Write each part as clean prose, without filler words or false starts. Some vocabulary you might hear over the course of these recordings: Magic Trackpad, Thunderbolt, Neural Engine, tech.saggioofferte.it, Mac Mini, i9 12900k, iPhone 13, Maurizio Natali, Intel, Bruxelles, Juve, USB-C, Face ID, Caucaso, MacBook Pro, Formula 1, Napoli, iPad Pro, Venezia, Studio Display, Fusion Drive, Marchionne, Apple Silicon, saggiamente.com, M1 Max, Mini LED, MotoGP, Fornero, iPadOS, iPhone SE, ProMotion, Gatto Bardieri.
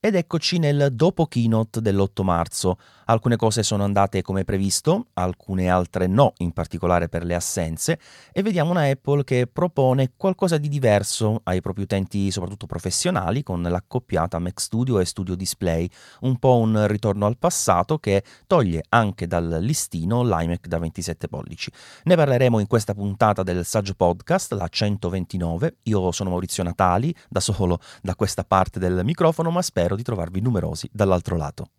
Ed eccoci nel dopo keynote dell'8 marzo. Alcune cose sono andate come previsto, alcune altre no, in particolare per le assenze, e vediamo una Apple che propone qualcosa di diverso ai propri utenti, soprattutto professionali, con l'accoppiata Mac Studio e Studio Display, un po' un ritorno al passato che toglie anche dal listino l'iMac da 27 pollici. Ne parleremo in questa puntata del Saggio Podcast, la 129. Io sono Maurizio Natali, da solo da questa parte del microfono, ma spero di trovarvi numerosi dall'altro lato.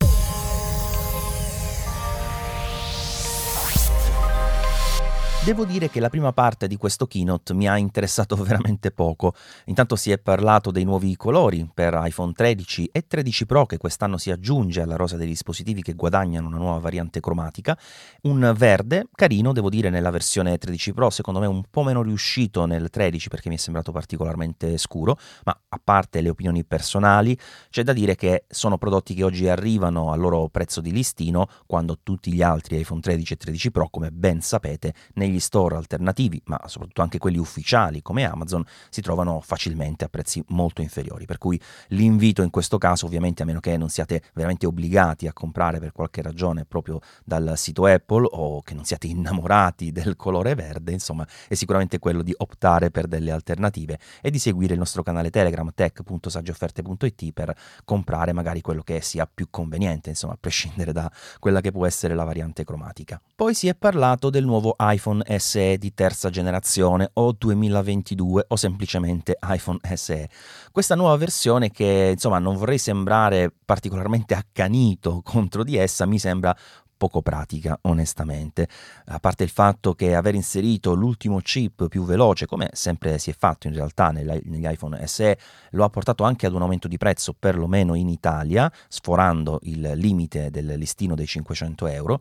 Devo dire che la prima parte di questo keynote mi ha interessato veramente poco. Intanto si è parlato dei nuovi colori per iPhone 13 e 13 Pro che quest'anno si aggiunge alla rosa dei dispositivi che guadagnano una nuova variante cromatica. Un verde carino, devo dire, nella versione 13 Pro, secondo me un po' meno riuscito nel 13 perché mi è sembrato particolarmente scuro, ma a parte le opinioni personali c'è da dire che sono prodotti che oggi arrivano al loro prezzo di listino quando tutti gli altri iPhone 13 e 13 Pro, come ben sapete, negli store alternativi, ma soprattutto anche quelli ufficiali come Amazon, si trovano facilmente a prezzi molto inferiori, per cui l'invito in questo caso, ovviamente a meno che non siate veramente obbligati a comprare per qualche ragione proprio dal sito Apple o che non siate innamorati del colore verde, insomma, è sicuramente quello di optare per delle alternative e di seguire il nostro canale Telegram tech.saggioofferte.it per comprare magari quello che sia più conveniente, insomma, a prescindere da quella che può essere la variante cromatica. Poi si è parlato del nuovo iPhone SE di terza generazione o 2022 o semplicemente iPhone SE. Questa nuova versione che, insomma, non vorrei sembrare particolarmente accanito contro di essa, mi sembra poco pratica, onestamente, a parte il fatto che aver inserito l'ultimo chip più veloce, come sempre si è fatto in realtà negli iPhone SE, lo ha portato anche ad un aumento di prezzo, perlomeno in Italia, sforando il limite del listino dei €500.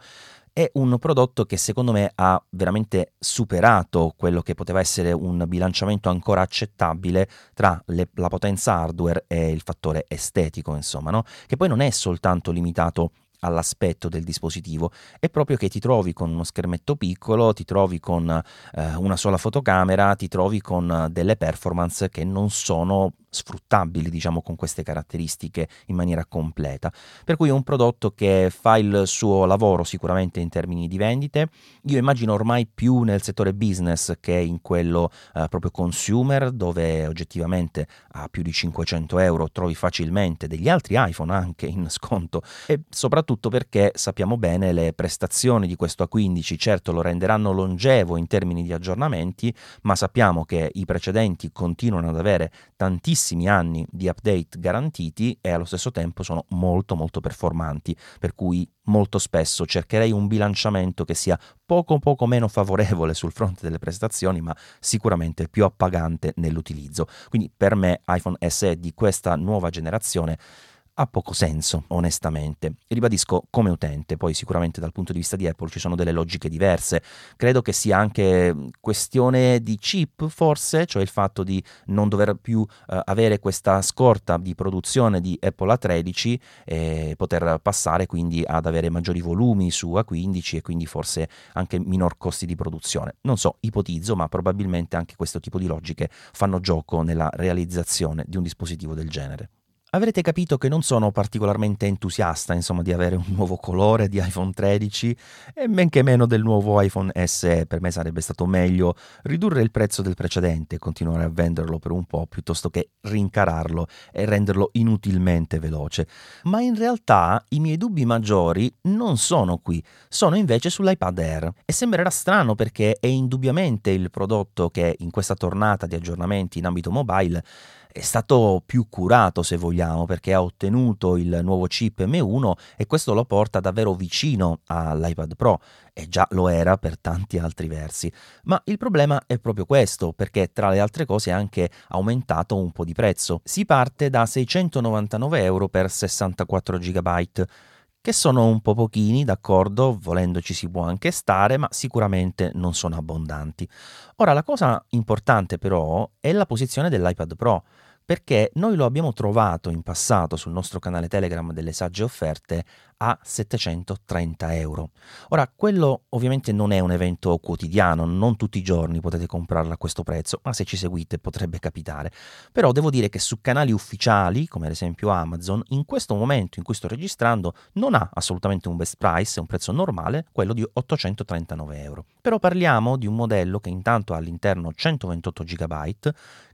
È un prodotto che secondo me ha veramente superato quello che poteva essere un bilanciamento ancora accettabile tra la potenza hardware e il fattore estetico, insomma, no? Che poi non è soltanto limitato all'aspetto del dispositivo, è proprio che ti trovi con uno schermetto piccolo, ti trovi con una sola fotocamera, ti trovi con delle performance che non sono sfruttabili, diciamo, con queste caratteristiche in maniera completa. Per cui è un prodotto che fa il suo lavoro sicuramente in termini di vendite. Io immagino ormai più nel settore business che in quello proprio consumer, dove oggettivamente a più di €500 trovi facilmente degli altri iPhone anche in sconto, e soprattutto perché sappiamo bene le prestazioni di questo A15. Certo, lo renderanno longevo in termini di aggiornamenti, ma sappiamo che i precedenti continuano ad avere tantissimi anni di update garantiti e allo stesso tempo sono molto molto performanti, per cui molto spesso cercherei un bilanciamento che sia poco meno favorevole sul fronte delle prestazioni, ma sicuramente più appagante nell'utilizzo. Quindi per me iPhone SE di questa nuova generazione ha poco senso, onestamente, e ribadisco come utente. Poi sicuramente dal punto di vista di Apple ci sono delle logiche diverse, credo che sia anche questione di chip forse, cioè il fatto di non dover più avere questa scorta di produzione di Apple A13 e poter passare quindi ad avere maggiori volumi su A15 e quindi forse anche minor costi di produzione. Non so, ipotizzo, ma probabilmente anche questo tipo di logiche fanno gioco nella realizzazione di un dispositivo del genere. Avrete capito che non sono particolarmente entusiasta, insomma, di avere un nuovo colore di iPhone 13 e men che meno del nuovo iPhone SE. Per me sarebbe stato meglio ridurre il prezzo del precedente e continuare a venderlo per un po', piuttosto che rincararlo e renderlo inutilmente veloce. Ma in realtà i miei dubbi maggiori non sono qui, sono invece sull'iPad Air. E sembrerà strano perché è indubbiamente il prodotto che in questa tornata di aggiornamenti in ambito mobile è stato più curato, se vogliamo, perché ha ottenuto il nuovo chip M1 e questo lo porta davvero vicino all'iPad Pro, e già lo era per tanti altri versi. Ma il problema è proprio questo, perché tra le altre cose è anche aumentato un po' di prezzo. Si parte da €699 per 64 GB, che sono un po' pochini, d'accordo, volendoci si può anche stare, ma sicuramente non sono abbondanti. Ora, la cosa importante però è la posizione dell'iPad Pro, perché noi lo abbiamo trovato in passato sul nostro canale Telegram delle Sagge Offerte a 730 euro. Ora, quello ovviamente non è un evento quotidiano, non tutti i giorni potete comprarla a questo prezzo, ma se ci seguite potrebbe capitare. Però devo dire che su canali ufficiali, come ad esempio Amazon, in questo momento in cui sto registrando, non ha assolutamente un best price, è un prezzo normale, quello di 839 euro. Però parliamo di un modello che intanto ha all'interno 128 GB,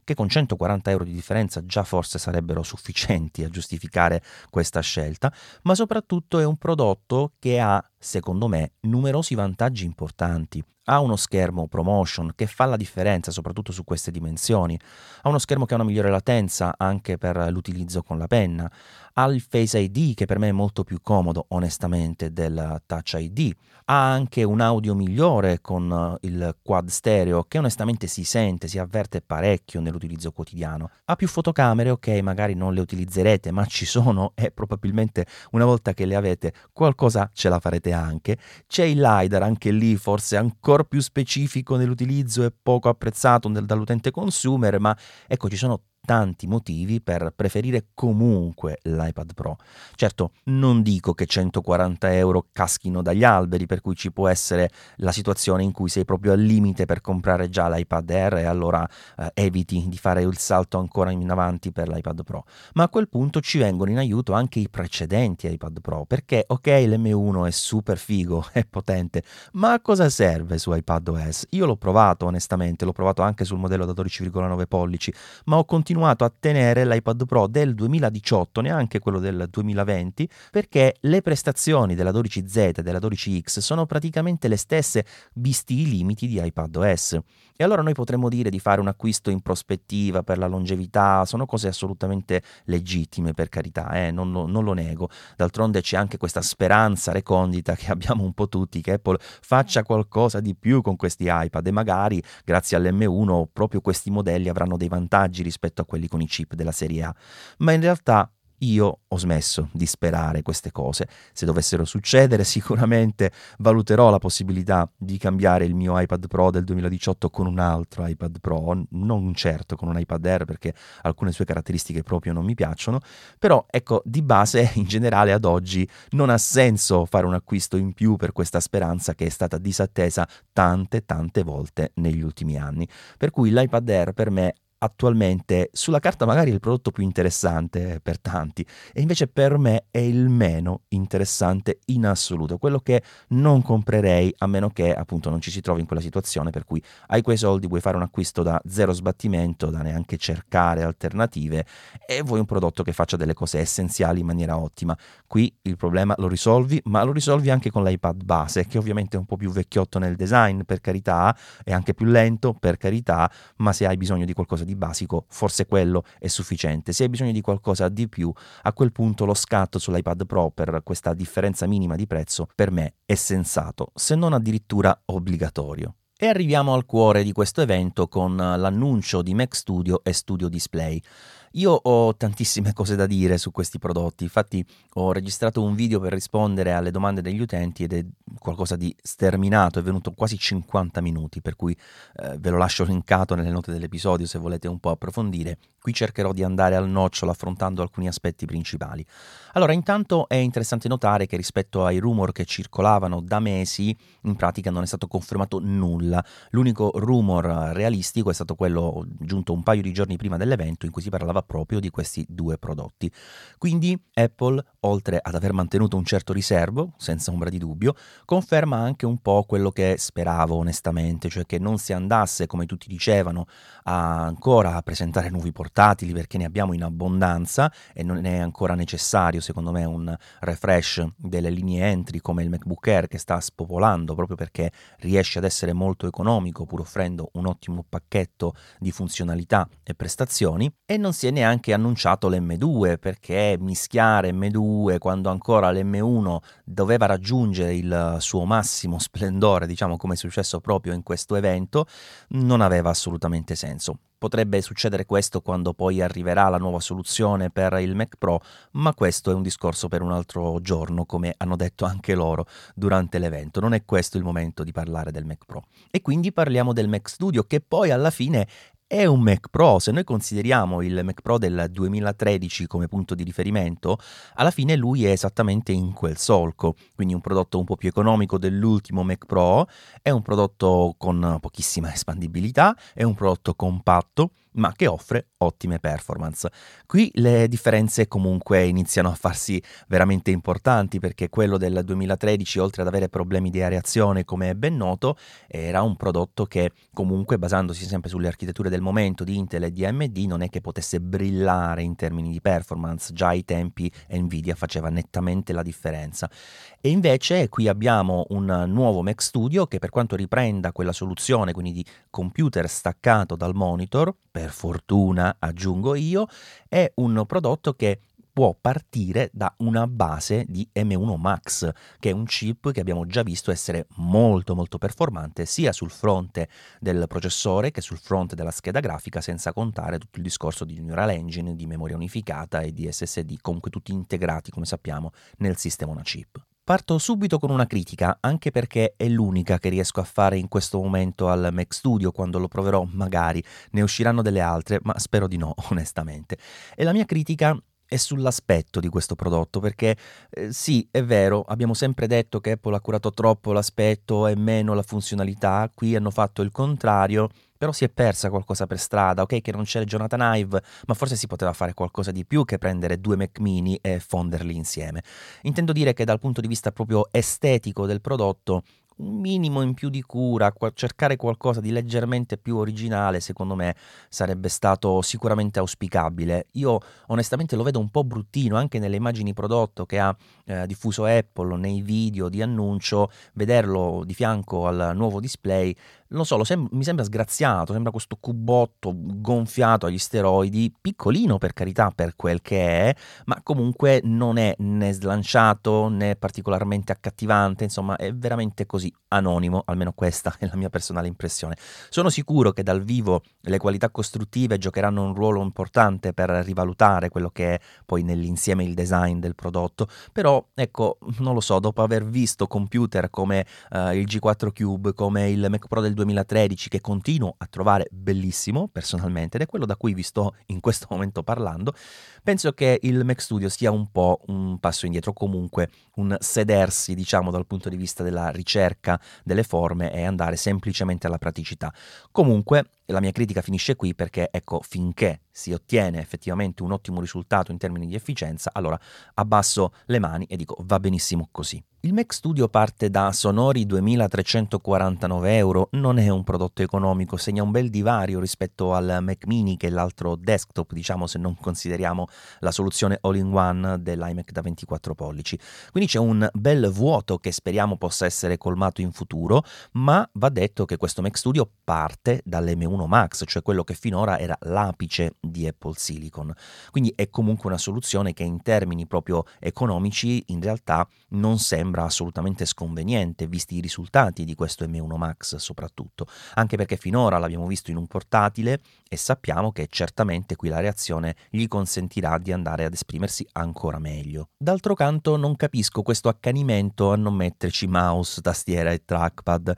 che con 140 euro di differenza già forse sarebbero sufficienti a giustificare questa scelta, ma soprattutto è un prodotto che ha, secondo me, numerosi vantaggi importanti. Ha uno schermo ProMotion che fa la differenza soprattutto su queste dimensioni, ha uno schermo che ha una migliore latenza anche per l'utilizzo con la penna, ha il Face ID che per me è molto più comodo onestamente del Touch ID, ha anche un audio migliore con il quad stereo che onestamente si sente, si avverte parecchio nell'utilizzo quotidiano, ha più fotocamere, ok magari non le utilizzerete ma ci sono e probabilmente una volta che le avete qualcosa ce la farete anche, c'è il LiDAR anche lì forse ancora più specifico nell'utilizzo e poco apprezzato dall'utente consumer, ma ecco ci sono tanti motivi per preferire comunque l'iPad Pro. Certo, non dico che 140 euro caschino dagli alberi, per cui ci può essere la situazione in cui sei proprio al limite per comprare già l'iPad Air e allora eviti di fare il salto ancora in avanti per l'iPad Pro, ma a quel punto ci vengono in aiuto anche i precedenti iPad Pro, perché ok l'M1 è super figo, è potente, ma a cosa serve su iPadOS? Io l'ho provato onestamente, l'ho provato anche sul modello da 12,9 pollici, ma ho continuato a tenere l'iPad Pro del 2018, neanche quello del 2020, perché le prestazioni della 12Z e della 12X sono praticamente le stesse, visti i limiti di iPadOS. E allora noi potremmo dire di fare un acquisto in prospettiva per la longevità, sono cose assolutamente legittime per carità, non lo nego. D'altronde c'è anche questa speranza recondita che abbiamo un po' tutti, che Apple faccia qualcosa di più con questi iPad e magari grazie all'M1 proprio questi modelli avranno dei vantaggi rispetto a quelli con i chip della serie A. Ma in realtà io ho smesso di sperare queste cose. Se dovessero succedere sicuramente valuterò la possibilità di cambiare il mio iPad Pro del 2018 con un altro iPad Pro, non certo con un iPad Air perché alcune sue caratteristiche proprio non mi piacciono, però ecco di base in generale ad oggi non ha senso fare un acquisto in più per questa speranza che è stata disattesa tante volte negli ultimi anni, per cui l'iPad Air per me attualmente sulla carta magari è il prodotto più interessante per tanti e invece per me è il meno interessante in assoluto, quello che non comprerei a meno che appunto non ci si trovi in quella situazione per cui hai quei soldi, vuoi fare un acquisto da zero sbattimento, da neanche cercare alternative e vuoi un prodotto che faccia delle cose essenziali in maniera ottima. Qui il problema lo risolvi, ma lo risolvi anche con l'iPad base che ovviamente è un po' più vecchiotto nel design per carità, è anche più lento per carità, ma se hai bisogno di qualcosa di basico, forse quello è sufficiente. Se hai bisogno di qualcosa di più, a quel punto lo scatto sull'iPad Pro per questa differenza minima di prezzo per me è sensato, se non addirittura obbligatorio. E arriviamo al cuore di questo evento con l'annuncio di Mac Studio e Studio Display. Io ho tantissime cose da dire su questi prodotti, infatti ho registrato un video per rispondere alle domande degli utenti ed è qualcosa di sterminato, è venuto quasi 50 minuti, per cui ve lo lascio linkato nelle note dell'episodio se volete un po' approfondire. Qui cercherò di andare al nocciolo affrontando alcuni aspetti principali. Allora, intanto è interessante notare che rispetto ai rumor che circolavano da mesi, in pratica non è stato confermato nulla. L'unico rumor realistico è stato quello giunto un paio di giorni prima dell'evento in cui si parlava proprio di questi due prodotti. Quindi Apple, oltre ad aver mantenuto un certo riservo, senza ombra di dubbio, conferma anche un po' quello che speravo onestamente, cioè che non si andasse, come tutti dicevano, ancora a presentare nuovi portatili perché ne abbiamo in abbondanza e non è ancora necessario, secondo me, un refresh delle linee entry come il MacBook Air che sta spopolando proprio perché riesce ad essere molto economico pur offrendo un ottimo pacchetto di funzionalità e prestazioni, e non si è neanche annunciato l'M2 perché mischiare M2 quando ancora l'M1 doveva raggiungere il suo massimo splendore, diciamo come è successo proprio in questo evento, non aveva assolutamente senso. Potrebbe succedere questo quando poi arriverà la nuova soluzione per il Mac Pro, ma questo è un discorso per un altro giorno, come hanno detto anche loro durante l'evento. Non è questo il momento di parlare del Mac Pro. E quindi parliamo del Mac Studio, che poi alla fine è un Mac Pro. Se noi consideriamo il Mac Pro del 2013 come punto di riferimento, alla fine lui è esattamente in quel solco, quindi un prodotto un po' più economico dell'ultimo Mac Pro, è un prodotto con pochissima espandibilità, è un prodotto compatto ma che offre ottime performance. Qui le differenze comunque iniziano a farsi veramente importanti, perché quello del 2013, oltre ad avere problemi di areazione come è ben noto, era un prodotto che comunque, basandosi sempre sulle architetture del momento di Intel e di AMD, non è che potesse brillare in termini di performance. Già ai tempi Nvidia faceva nettamente la differenza, e invece qui abbiamo un nuovo Mac Studio che, per quanto riprenda quella soluzione, quindi di computer staccato dal monitor, per fortuna aggiungo io, è un prodotto che può partire da una base di M1 Max, che è un chip che abbiamo già visto essere molto molto performante sia sul fronte del processore che sul fronte della scheda grafica, senza contare tutto il discorso di Neural Engine, di memoria unificata e di SSD, comunque tutti integrati, come sappiamo, nel sistema una chip. Parto subito con una critica, anche perché è l'unica che riesco a fare in questo momento al Mac Studio. Quando lo proverò magari ne usciranno delle altre, ma spero di no, onestamente. E la mia critica è sull'aspetto di questo prodotto, perché sì, è vero, abbiamo sempre detto che Apple ha curato troppo l'aspetto e meno la funzionalità. Qui hanno fatto il contrario, però si è persa qualcosa per strada. Ok che non c'è Jonathan Ive, ma forse si poteva fare qualcosa di più che prendere due Mac Mini e fonderli insieme. Intendo dire che dal punto di vista proprio estetico del prodotto, un minimo in più di cura, cercare qualcosa di leggermente più originale, secondo me sarebbe stato sicuramente auspicabile. Io onestamente lo vedo un po' bruttino anche nelle immagini prodotto che ha diffuso Apple nei video di annuncio. Vederlo di fianco al nuovo display, non so, mi sembra sgraziato, sembra questo cubotto gonfiato agli steroidi, piccolino per carità per quel che è, ma comunque non è né slanciato né particolarmente accattivante, insomma è veramente così, anonimo, almeno questa è la mia personale impressione. Sono sicuro che dal vivo le qualità costruttive giocheranno un ruolo importante per rivalutare quello che è poi nell'insieme il design del prodotto, però ecco, non lo so, dopo aver visto computer come il G4 Cube, come il Mac Pro del 2013, che continuo a trovare bellissimo personalmente, ed è quello da cui vi sto in questo momento parlando, penso che il Mac Studio sia un po' un passo indietro, comunque un sedersi, diciamo, dal punto di vista della ricerca delle forme e andare semplicemente alla praticità. Comunque la mia critica finisce qui, perché ecco, finché si ottiene effettivamente un ottimo risultato in termini di efficienza, allora abbasso le mani e dico va benissimo così. Il Mac Studio parte da sonori 2.349 €, non è un prodotto economico, segna un bel divario rispetto al Mac Mini, che è l'altro desktop, diciamo, se non consideriamo la soluzione all-in-one dell'iMac da 24 pollici. Quindi c'è un bel vuoto che speriamo possa essere colmato in futuro, ma va detto che questo Mac Studio parte dall'M1 Max, cioè quello che finora era l'apice di Apple Silicon. Quindi è comunque una soluzione che in termini proprio economici in realtà non sembra assolutamente sconveniente, visti i risultati di questo M1 Max soprattutto, anche perché finora l'abbiamo visto in un portatile e sappiamo che certamente qui la reazione gli consentirà di andare ad esprimersi ancora meglio. D'altro canto non capisco questo accanimento a non metterci mouse, tastiera e trackpad.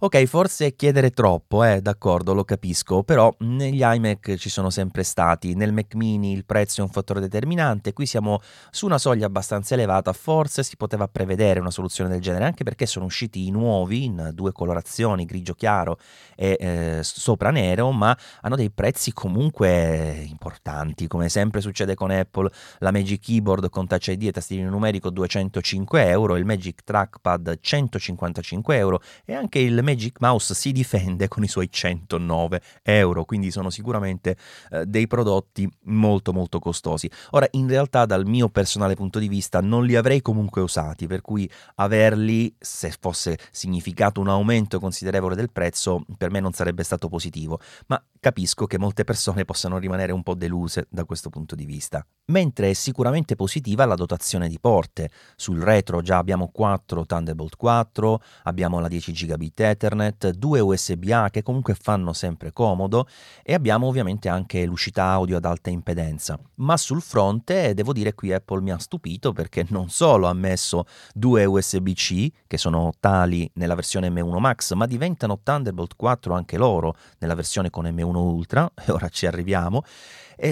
Ok, forse è chiedere troppo, d'accordo, lo capisco, però negli iMac ci sono sempre stati, nel Mac Mini il prezzo è un fattore determinante, qui siamo su una soglia abbastanza elevata, forse si poteva prevedere una soluzione del genere, anche perché sono usciti i nuovi in due colorazioni, grigio chiaro e sopra nero, ma hanno dei prezzi comunque importanti. Come sempre succede con Apple, la Magic Keyboard con Touch ID e tastierino numerico €205, il Magic Trackpad €155 e anche il Magic Mouse si difende con i suoi €109, quindi sono sicuramente dei prodotti molto molto costosi. Ora, in realtà dal mio personale punto di vista non li avrei comunque usati, per cui averli, se fosse significato un aumento considerevole del prezzo, per me non sarebbe stato positivo, ma capisco che molte persone possano rimanere un po' deluse da questo punto di vista. Mentre è sicuramente positiva la dotazione di porte. Sul retro già abbiamo 4 Thunderbolt 4, abbiamo la 10 gigabit Ethernet, 2 USB-A che comunque fanno sempre comodo, e abbiamo ovviamente anche l'uscita audio ad alta impedenza. Ma sul fronte, devo dire, qui Apple mi ha stupito, perché non solo ha messo 2 USB-C che sono tali nella versione M1 Max, ma diventano Thunderbolt 4 anche loro nella versione con M1 M1 Ultra, e ora ci arriviamo,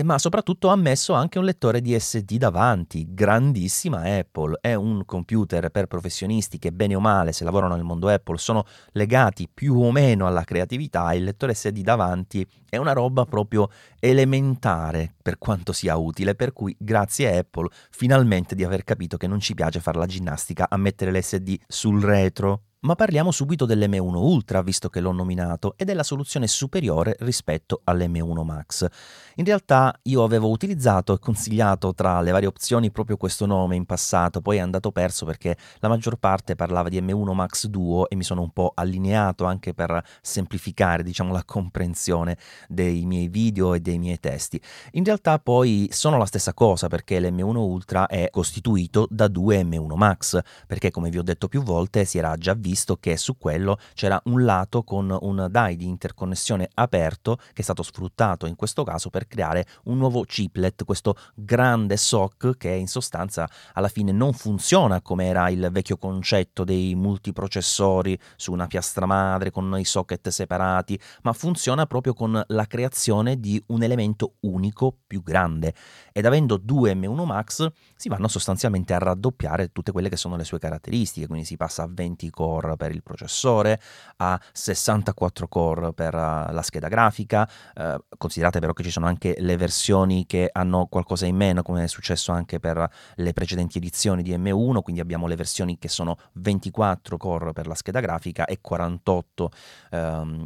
ma soprattutto ha messo anche un lettore di SD davanti. Grandissima Apple, è un computer per professionisti che bene o male, se lavorano nel mondo Apple, sono legati più o meno alla creatività. Il lettore SD davanti è una roba proprio elementare per quanto sia utile, per cui grazie a Apple finalmente di aver capito che non ci piace fare la ginnastica a mettere l'SD sul retro. Ma parliamo subito dell'M1 Ultra, visto che l'ho nominato, ed è la soluzione superiore rispetto all'M1 Max. In realtà io avevo utilizzato e consigliato tra le varie opzioni proprio questo nome in passato, poi è andato perso perché la maggior parte parlava di M1 Max Duo e mi sono un po' allineato anche per semplificare, diciamo, la comprensione dei miei video e dei miei testi. In realtà poi sono la stessa cosa, perché l'M1 Ultra è costituito da due M1 Max, perché come vi ho detto più volte si era già visto che su quello c'era un lato con un die di interconnessione aperto che è stato sfruttato in questo caso per creare un nuovo chiplet, questo grande SoC che in sostanza alla fine non funziona come era il vecchio concetto dei multiprocessori su una piastra madre con i socket separati, ma funziona proprio con la creazione di un elemento unico più grande, ed avendo due M1 Max si vanno sostanzialmente a raddoppiare tutte quelle che sono le sue caratteristiche, quindi si passa a 20 core per il processore, a 64 core per la scheda grafica. Considerate però che ci sono anche le versioni che hanno qualcosa in meno, come è successo anche per le precedenti edizioni di M1, quindi abbiamo le versioni che sono 24 core per la scheda grafica e 48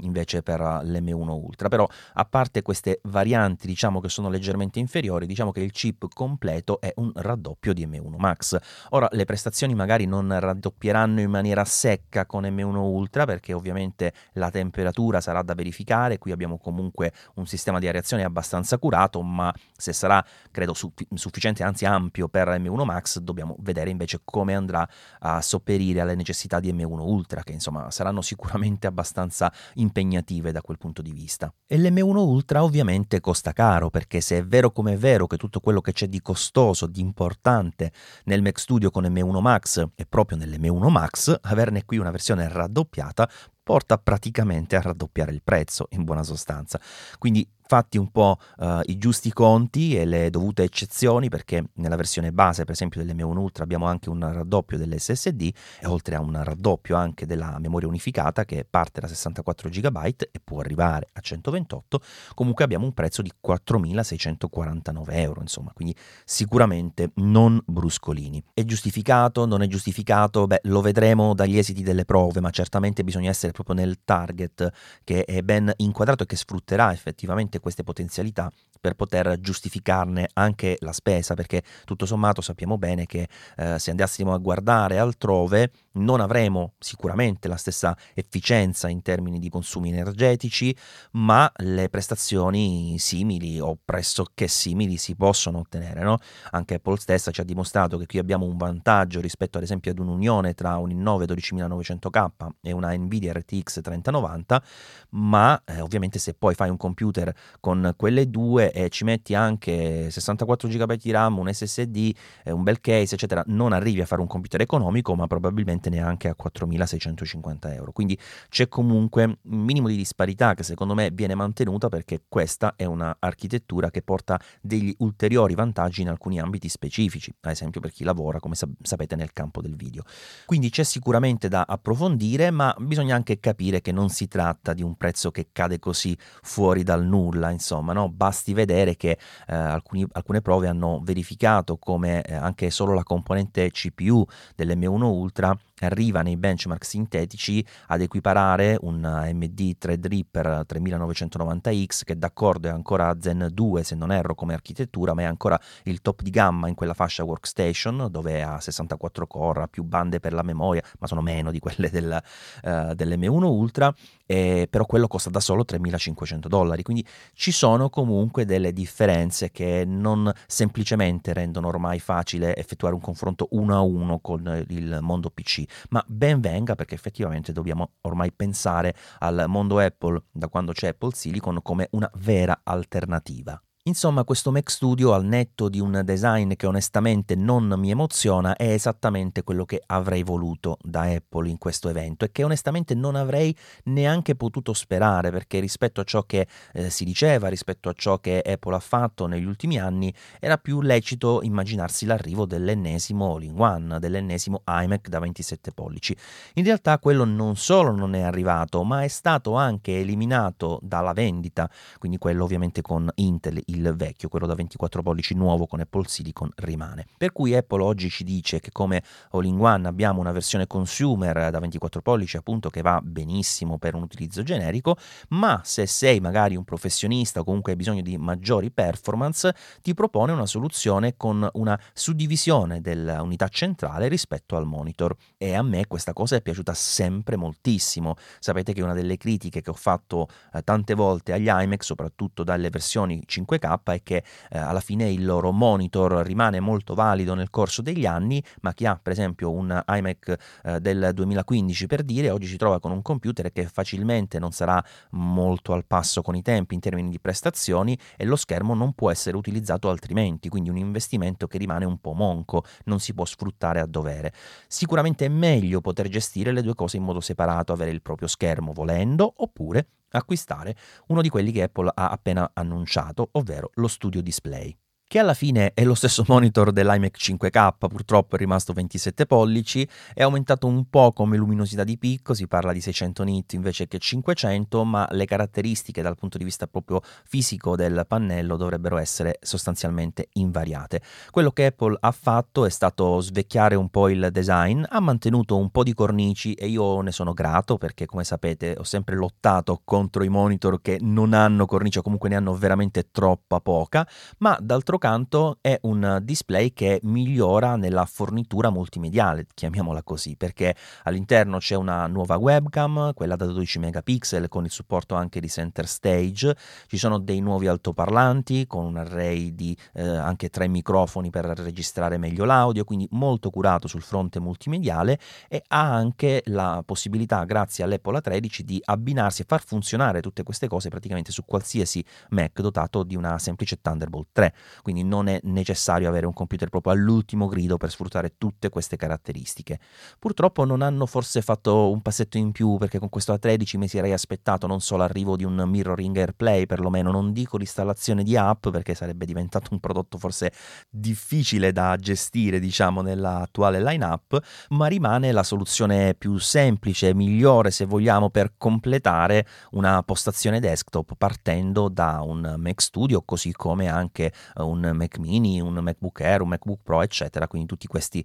invece per l'M1 Ultra. Però a parte queste varianti, diciamo che sono leggermente inferiori, diciamo che il chip completo è un raddoppio di M1 Max. Ora le prestazioni magari non raddoppieranno in maniera secca con M1 Ultra, perché ovviamente la temperatura sarà da verificare, qui abbiamo comunque un sistema di areazione abbastanza curato, ma se sarà credo sufficiente, anzi ampio per M1 Max, dobbiamo vedere invece come andrà a sopperire alle necessità di M1 Ultra, che insomma saranno sicuramente abbastanza impegnative da quel punto di vista. E l'M1 Ultra ovviamente costa caro, perché se è vero come è vero che tutto quello che c'è di costoso, di importante nel Mac Studio con M1 Max e proprio nell'M1 Max, averne qui una versione raddoppiata porta praticamente a raddoppiare il prezzo, in buona sostanza. Quindi fatti un po' i giusti conti e le dovute eccezioni, perché nella versione base per esempio dell'M1 Ultra abbiamo anche un raddoppio dell'SSD e oltre a un raddoppio anche della memoria unificata che parte da 64 GB e può arrivare a 128, comunque abbiamo un prezzo di 4.649 €, insomma, quindi sicuramente non bruscolini. È giustificato? Non è giustificato? Beh, lo vedremo dagli esiti delle prove, ma certamente bisogna essere proprio nel target che è ben inquadrato e che sfrutterà effettivamente queste potenzialità per poter giustificarne anche la spesa, perché tutto sommato sappiamo bene che se andassimo a guardare altrove non avremo sicuramente la stessa efficienza in termini di consumi energetici, ma le prestazioni simili o pressoché simili si possono ottenere, no? Anche Apple stessa ci ha dimostrato che qui abbiamo un vantaggio rispetto ad esempio ad un'unione tra un i9 12900K e una Nvidia RTX 3090, ma ovviamente se poi fai un computer con quelle due e ci metti anche 64 GB di RAM, un SSD, un bel case eccetera, non arrivi a fare un computer economico, ma probabilmente neanche a 4.650 €. Quindi c'è comunque un minimo di disparità che secondo me viene mantenuta, perché questa è una architettura che porta degli ulteriori vantaggi in alcuni ambiti specifici, ad esempio per chi lavora, come sapete, nel campo del video. Quindi c'è sicuramente da approfondire, ma bisogna anche capire che non si tratta di un prezzo che cade così fuori dal nulla, insomma, no? Basti vedere che alcune prove hanno verificato come anche solo la componente CPU dell'M1 Ultra arriva nei benchmark sintetici ad equiparare un AMD Threadripper 3990X, che d'accordo è ancora Zen 2 se non erro come architettura, ma è ancora il top di gamma in quella fascia workstation, dove ha 64 core, ha più bande per la memoria, ma sono meno di quelle dell'M1 Ultra, però quello costa da solo $3.500. Quindi ci sono comunque delle differenze che non semplicemente rendono ormai facile effettuare un confronto uno a uno con il mondo PC, ma ben venga, perché effettivamente dobbiamo ormai pensare al mondo Apple, da quando c'è Apple Silicon, come una vera alternativa. Insomma, questo Mac Studio, al netto di un design che onestamente non mi emoziona, è esattamente quello che avrei voluto da Apple in questo evento e che onestamente non avrei neanche potuto sperare, perché rispetto a ciò che si diceva, rispetto a ciò che Apple ha fatto negli ultimi anni, era più lecito immaginarsi l'arrivo dell'ennesimo all-in-one, dell'ennesimo iMac da 27 pollici. In realtà quello non solo non è arrivato, ma è stato anche eliminato dalla vendita, quindi quello ovviamente con Intel. Il vecchio, quello da 24 pollici nuovo con Apple Silicon, rimane. Per cui Apple oggi ci dice che come all-in-one abbiamo una versione consumer da 24 pollici appunto che va benissimo per un utilizzo generico, ma se sei magari un professionista o comunque hai bisogno di maggiori performance ti propone una soluzione con una suddivisione dell'unità centrale rispetto al monitor. E a me questa cosa è piaciuta sempre moltissimo. Sapete che una delle critiche che ho fatto tante volte agli iMac, soprattutto dalle versioni 5K, è che alla fine il loro monitor rimane molto valido nel corso degli anni, ma chi ha per esempio un iMac del 2015 per dire, oggi si trova con un computer che facilmente non sarà molto al passo con i tempi in termini di prestazioni e lo schermo non può essere utilizzato altrimenti, quindi un investimento che rimane un po' monco, non si può sfruttare a dovere. Sicuramente è meglio poter gestire le due cose in modo separato, avere il proprio schermo volendo oppure acquistare uno di quelli che Apple ha appena annunciato, ovvero lo Studio Display, che alla fine è lo stesso monitor dell'iMac 5K, purtroppo è rimasto 27 pollici, è aumentato un po' come luminosità di picco, si parla di 600 nit invece che 500, ma le caratteristiche dal punto di vista proprio fisico del pannello dovrebbero essere sostanzialmente invariate. Quello che Apple ha fatto è stato svecchiare un po' il design, ha mantenuto un po' di cornici e io ne sono grato perché, come sapete, ho sempre lottato contro i monitor che non hanno cornice o comunque ne hanno veramente troppa poca, ma d'altro canto è un display che migliora nella fornitura multimediale, chiamiamola così, perché all'interno c'è una nuova webcam, quella da 12 megapixel con il supporto anche di center stage, ci sono dei nuovi altoparlanti con un array di anche 3 microfoni per registrare meglio l'audio, quindi molto curato sul fronte multimediale, e ha anche la possibilità, grazie all'Apple A13, di abbinarsi e far funzionare tutte queste cose praticamente su qualsiasi Mac dotato di una semplice Thunderbolt 3. Quindi non è necessario avere un computer proprio all'ultimo grido per sfruttare tutte queste caratteristiche. Purtroppo non hanno forse fatto un passetto in più, perché con questo A13 mi sarei aspettato non solo l'arrivo di un mirroring AirPlay, perlomeno non dico l'installazione di app, perché sarebbe diventato un prodotto forse difficile da gestire, diciamo, nell'attuale line-up, ma rimane la soluzione più semplice, migliore se vogliamo, per completare una postazione desktop partendo da un Mac Studio, così come anche un Mac Mini, un MacBook Air, un MacBook Pro, eccetera. Quindi tutti questi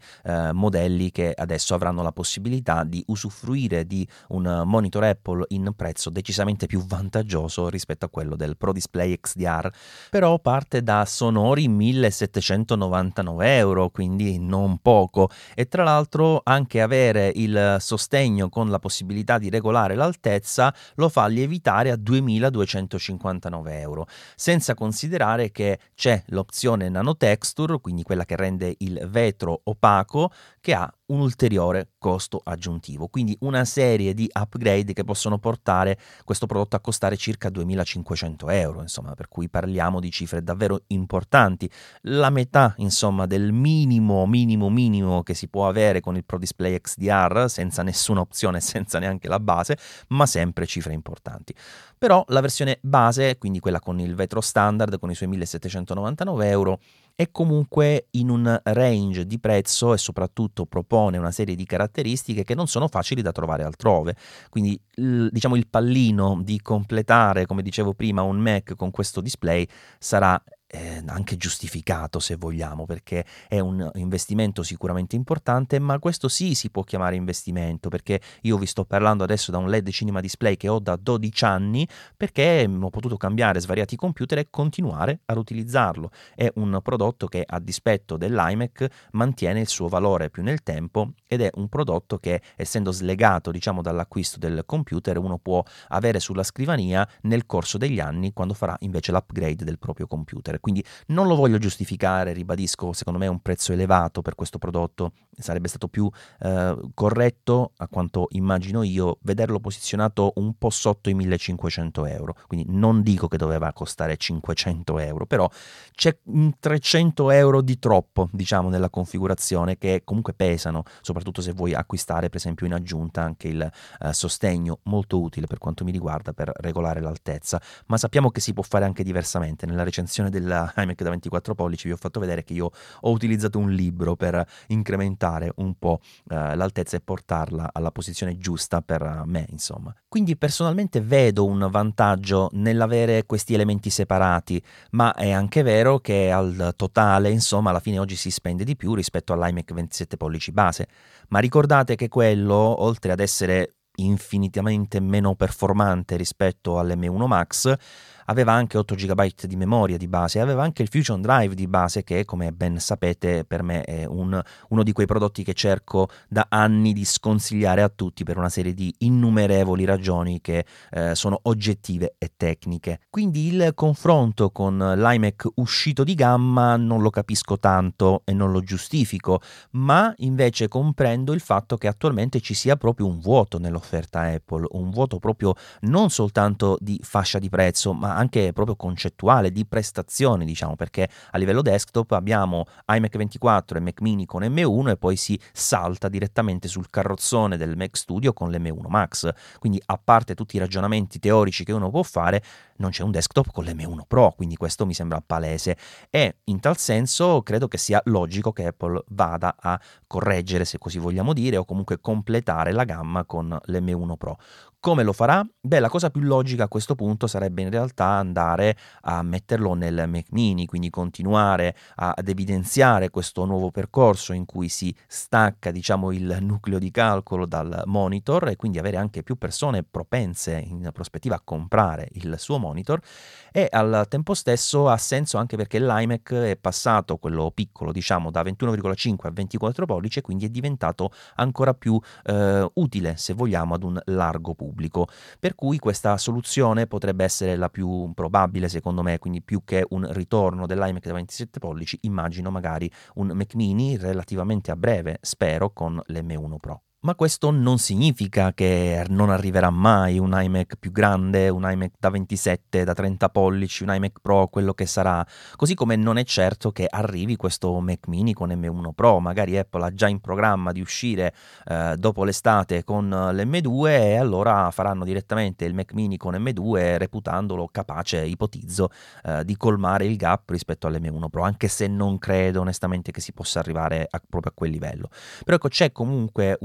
modelli che adesso avranno la possibilità di usufruire di un monitor Apple in prezzo decisamente più vantaggioso rispetto a quello del Pro Display XDR. Però parte da sonori 1.799 €, quindi non poco, e tra l'altro anche avere il sostegno con la possibilità di regolare l'altezza lo fa lievitare a 2.259 €, senza considerare che c'è l'opzione nanotexture, quindi quella che rende il vetro opaco, che ha un ulteriore costo aggiuntivo, quindi una serie di upgrade che possono portare questo prodotto a costare circa 2.500 €, insomma, per cui parliamo di cifre davvero importanti, la metà insomma del minimo che si può avere con il Pro Display XDR, senza nessuna opzione, senza neanche la base, ma sempre cifre importanti. Però la versione base, quindi quella con il vetro standard, con i suoi 1.799 €, è comunque in un range di prezzo e soprattutto propone una serie di caratteristiche che non sono facili da trovare altrove, quindi diciamo il pallino di completare, come dicevo prima, un Mac con questo display sarà anche giustificato, se vogliamo, perché è un investimento sicuramente importante, ma questo sì si può chiamare investimento, perché io vi sto parlando adesso da un LED Cinema Display che ho da 12 anni, perché ho potuto cambiare svariati computer e continuare ad utilizzarlo. È un prodotto che, a dispetto dell'iMac, mantiene il suo valore più nel tempo, ed è un prodotto che, essendo slegato, diciamo, dall'acquisto del computer, uno può avere sulla scrivania nel corso degli anni, quando farà invece l'upgrade del proprio computer. Air, quindi non lo voglio giustificare, ribadisco, secondo me è un prezzo elevato per questo prodotto, sarebbe stato più corretto, a quanto immagino io, vederlo posizionato un po' sotto i 1.500 euro, quindi non dico che doveva costare 500 euro, però c'è 300 euro di troppo, diciamo, nella configurazione, che comunque pesano, soprattutto se vuoi acquistare per esempio in aggiunta anche il sostegno, molto utile per quanto mi riguarda per regolare l'altezza, ma sappiamo che si può fare anche diversamente. Nella recensione della iMac da 24 pollici vi ho fatto vedere che io ho utilizzato un libro per incrementare un po' l'altezza e portarla alla posizione giusta per me, insomma. Quindi personalmente vedo un vantaggio nell'avere questi elementi separati, ma è anche vero che al totale, insomma, alla fine oggi si spende di più rispetto all'iMac 27 pollici base, ma ricordate che quello, oltre ad essere infinitamente meno performante rispetto all'M1 Max, aveva anche 8 GB di memoria di base, aveva anche il Fusion Drive di base, che come ben sapete per me è uno di quei prodotti che cerco da anni di sconsigliare a tutti per una serie di innumerevoli ragioni che sono oggettive e tecniche. Quindi il confronto con l'iMac uscito di gamma non lo capisco tanto e non lo giustifico, ma invece comprendo il fatto che attualmente ci sia proprio un vuoto nell'offerta Apple, un vuoto proprio non soltanto di fascia di prezzo, ma anche proprio concettuale, di prestazioni, diciamo, perché a livello desktop abbiamo iMac 24 e Mac Mini con M1 e poi si salta direttamente sul carrozzone del Mac Studio con l'M1 Max, quindi a parte tutti i ragionamenti teorici che uno può fare, non c'è un desktop con l'M1 Pro, quindi questo mi sembra palese, e in tal senso credo che sia logico che Apple vada a correggere, se così vogliamo dire, o comunque completare la gamma con l'M1 Pro. Come lo farà? Beh, la cosa più logica a questo punto sarebbe in realtà andare a metterlo nel Mac Mini, quindi continuare ad evidenziare questo nuovo percorso in cui si stacca, diciamo, il nucleo di calcolo dal monitor e quindi avere anche più persone propense in prospettiva a comprare il suo monitor, e al tempo stesso ha senso anche perché l'iMac è passato, quello piccolo, diciamo, da 21,5 a 24 pollici e quindi è diventato ancora più utile, se vogliamo, ad un largo pubblico. Per cui questa soluzione potrebbe essere la più probabile, secondo me, quindi più che un ritorno dell'iMac da 27 pollici, immagino magari un Mac Mini relativamente a breve, spero, con l'M1 Pro. Ma questo non significa che non arriverà mai un iMac più grande, un iMac da 27, da 30 pollici, un iMac Pro, quello che sarà, così come non è certo che arrivi questo Mac Mini con M1 Pro. Magari Apple ha già in programma di uscire dopo l'estate con l'M2 e allora faranno direttamente il Mac Mini con M2, reputandolo capace, ipotizzo, di colmare il gap rispetto all'M1 Pro, anche se non credo onestamente che si possa arrivare proprio a quel livello. Però ecco, c'è comunque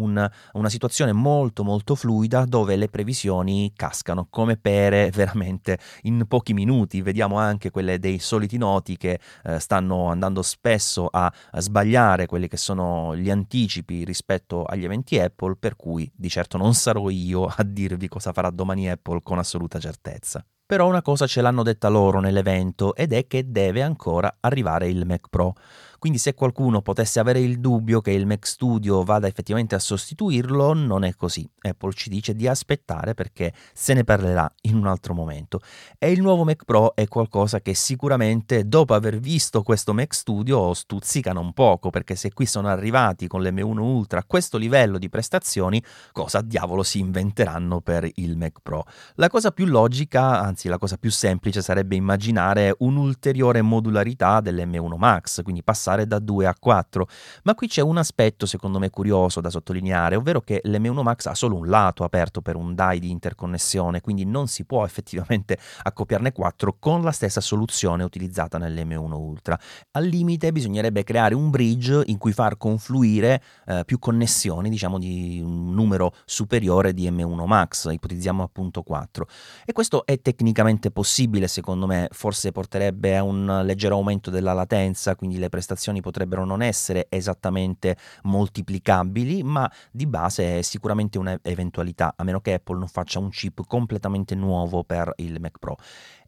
una situazione molto molto fluida dove le previsioni cascano come pere veramente in pochi minuti. Vediamo anche quelle dei soliti noti che stanno andando spesso a sbagliare quelli che sono gli anticipi rispetto agli eventi Apple, per cui di certo non sarò io a dirvi cosa farà domani Apple con assoluta certezza. Però una cosa ce l'hanno detta loro nell'evento, ed è che deve ancora arrivare il Mac Pro. Quindi se qualcuno potesse avere il dubbio che il Mac Studio vada effettivamente a sostituirlo, non è così. Apple ci dice di aspettare perché se ne parlerà in un altro momento. E il nuovo Mac Pro è qualcosa che sicuramente, dopo aver visto questo Mac Studio, stuzzicano un poco, perché se qui sono arrivati con l'M1 Ultra a questo livello di prestazioni, cosa diavolo si inventeranno per il Mac Pro? La cosa più logica, anzi la cosa più semplice, sarebbe immaginare un'ulteriore modularità dell'M1 Max, quindi passare da 2 a 4, ma qui c'è un aspetto secondo me curioso da sottolineare, ovvero che l'M1 Max ha solo un lato aperto per un die di interconnessione, quindi non si può effettivamente accoppiarne 4 con la stessa soluzione utilizzata nell'M1 Ultra. Al limite bisognerebbe creare un bridge in cui far confluire più connessioni, diciamo, di un numero superiore di M1 Max, ipotizziamo appunto 4, e questo è tecnicamente possibile, secondo me. Forse porterebbe a un leggero aumento della latenza, quindi le prestazioni potrebbero non essere esattamente moltiplicabili, ma di base è sicuramente un'eventualità, a meno che Apple non faccia un chip completamente nuovo per il Mac Pro.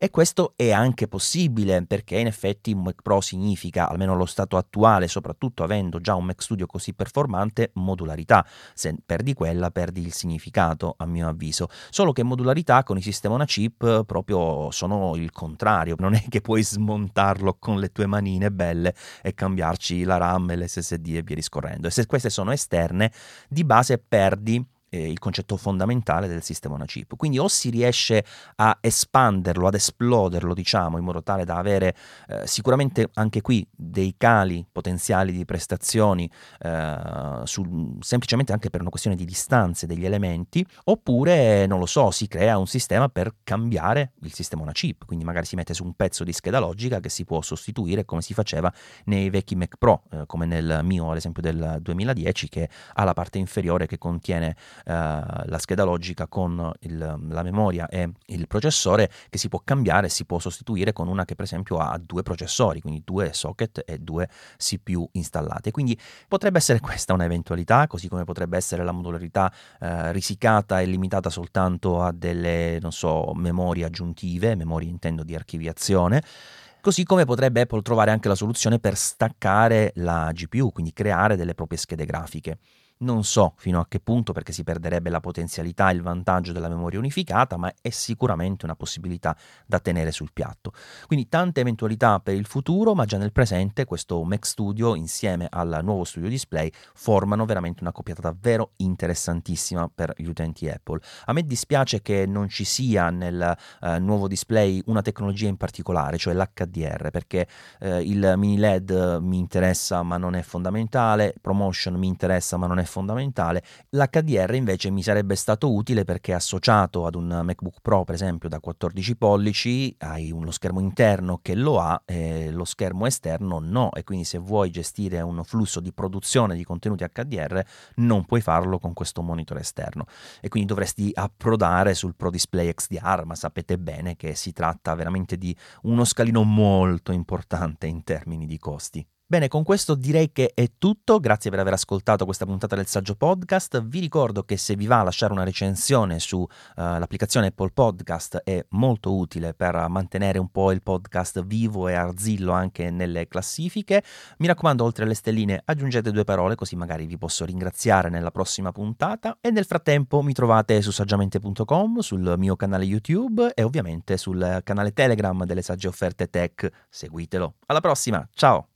E questo è anche possibile, perché in effetti un Mac Pro significa, almeno allo stato attuale, soprattutto avendo già un Mac Studio così performante, modularità. Se perdi quella, perdi il significato, a mio avviso. Solo che modularità con i sistemi on chip proprio sono il contrario. Non è che puoi smontarlo con le tue manine belle e cambiarci la RAM e l'SSD e via discorrendo. E se queste sono esterne, di base perdi il concetto fondamentale del sistema on chip. Quindi o si riesce a espanderlo, ad esploderlo, diciamo, in modo tale da avere sicuramente anche qui dei cali potenziali di prestazioni semplicemente anche per una questione di distanze degli elementi, oppure non lo so, si crea un sistema per cambiare il sistema on chip, quindi magari si mette su un pezzo di scheda logica che si può sostituire, come si faceva nei vecchi Mac Pro, come nel mio ad esempio del 2010, che ha la parte inferiore che contiene la scheda logica con la memoria e il processore, che si può cambiare, si può sostituire con una che per esempio ha due processori, quindi due socket e due CPU installate. Quindi potrebbe essere questa un'eventualità, così come potrebbe essere la modularità risicata e limitata soltanto a delle, non so, memorie aggiuntive, memorie intendo di archiviazione. Così come potrebbe Apple trovare anche la soluzione per staccare la GPU, quindi creare delle proprie schede grafiche. Non so fino a che punto, perché si perderebbe la potenzialità e il vantaggio della memoria unificata, ma è sicuramente una possibilità da tenere sul piatto. Quindi tante eventualità per il futuro, ma già nel presente questo Mac Studio insieme al nuovo Studio Display formano veramente una coppiata davvero interessantissima per gli utenti Apple. A me dispiace che non ci sia nel nuovo display una tecnologia in particolare, cioè l'HDR, perché il mini LED mi interessa ma non è fondamentale, ProMotion mi interessa ma non è fondamentale. L'HDR invece mi sarebbe stato utile, perché associato ad un MacBook Pro per esempio da 14 pollici hai lo schermo interno che lo ha e lo schermo esterno no, e quindi se vuoi gestire un flusso di produzione di contenuti HDR non puoi farlo con questo monitor esterno, e quindi dovresti approdare sul Pro Display XDR, ma sapete bene che si tratta veramente di uno scalino molto importante in termini di costi. Bene, con questo direi che è tutto, grazie per aver ascoltato questa puntata del Saggio Podcast. Vi ricordo che se vi va lasciare una recensione su l'applicazione Apple Podcast è molto utile per mantenere un po' il podcast vivo e arzillo anche nelle classifiche. Mi raccomando, oltre alle stelline aggiungete due parole, così magari vi posso ringraziare nella prossima puntata. E nel frattempo mi trovate su saggiamente.com, sul mio canale YouTube e ovviamente sul canale Telegram delle Sagge Offerte Tech. Seguitelo. Alla prossima, ciao!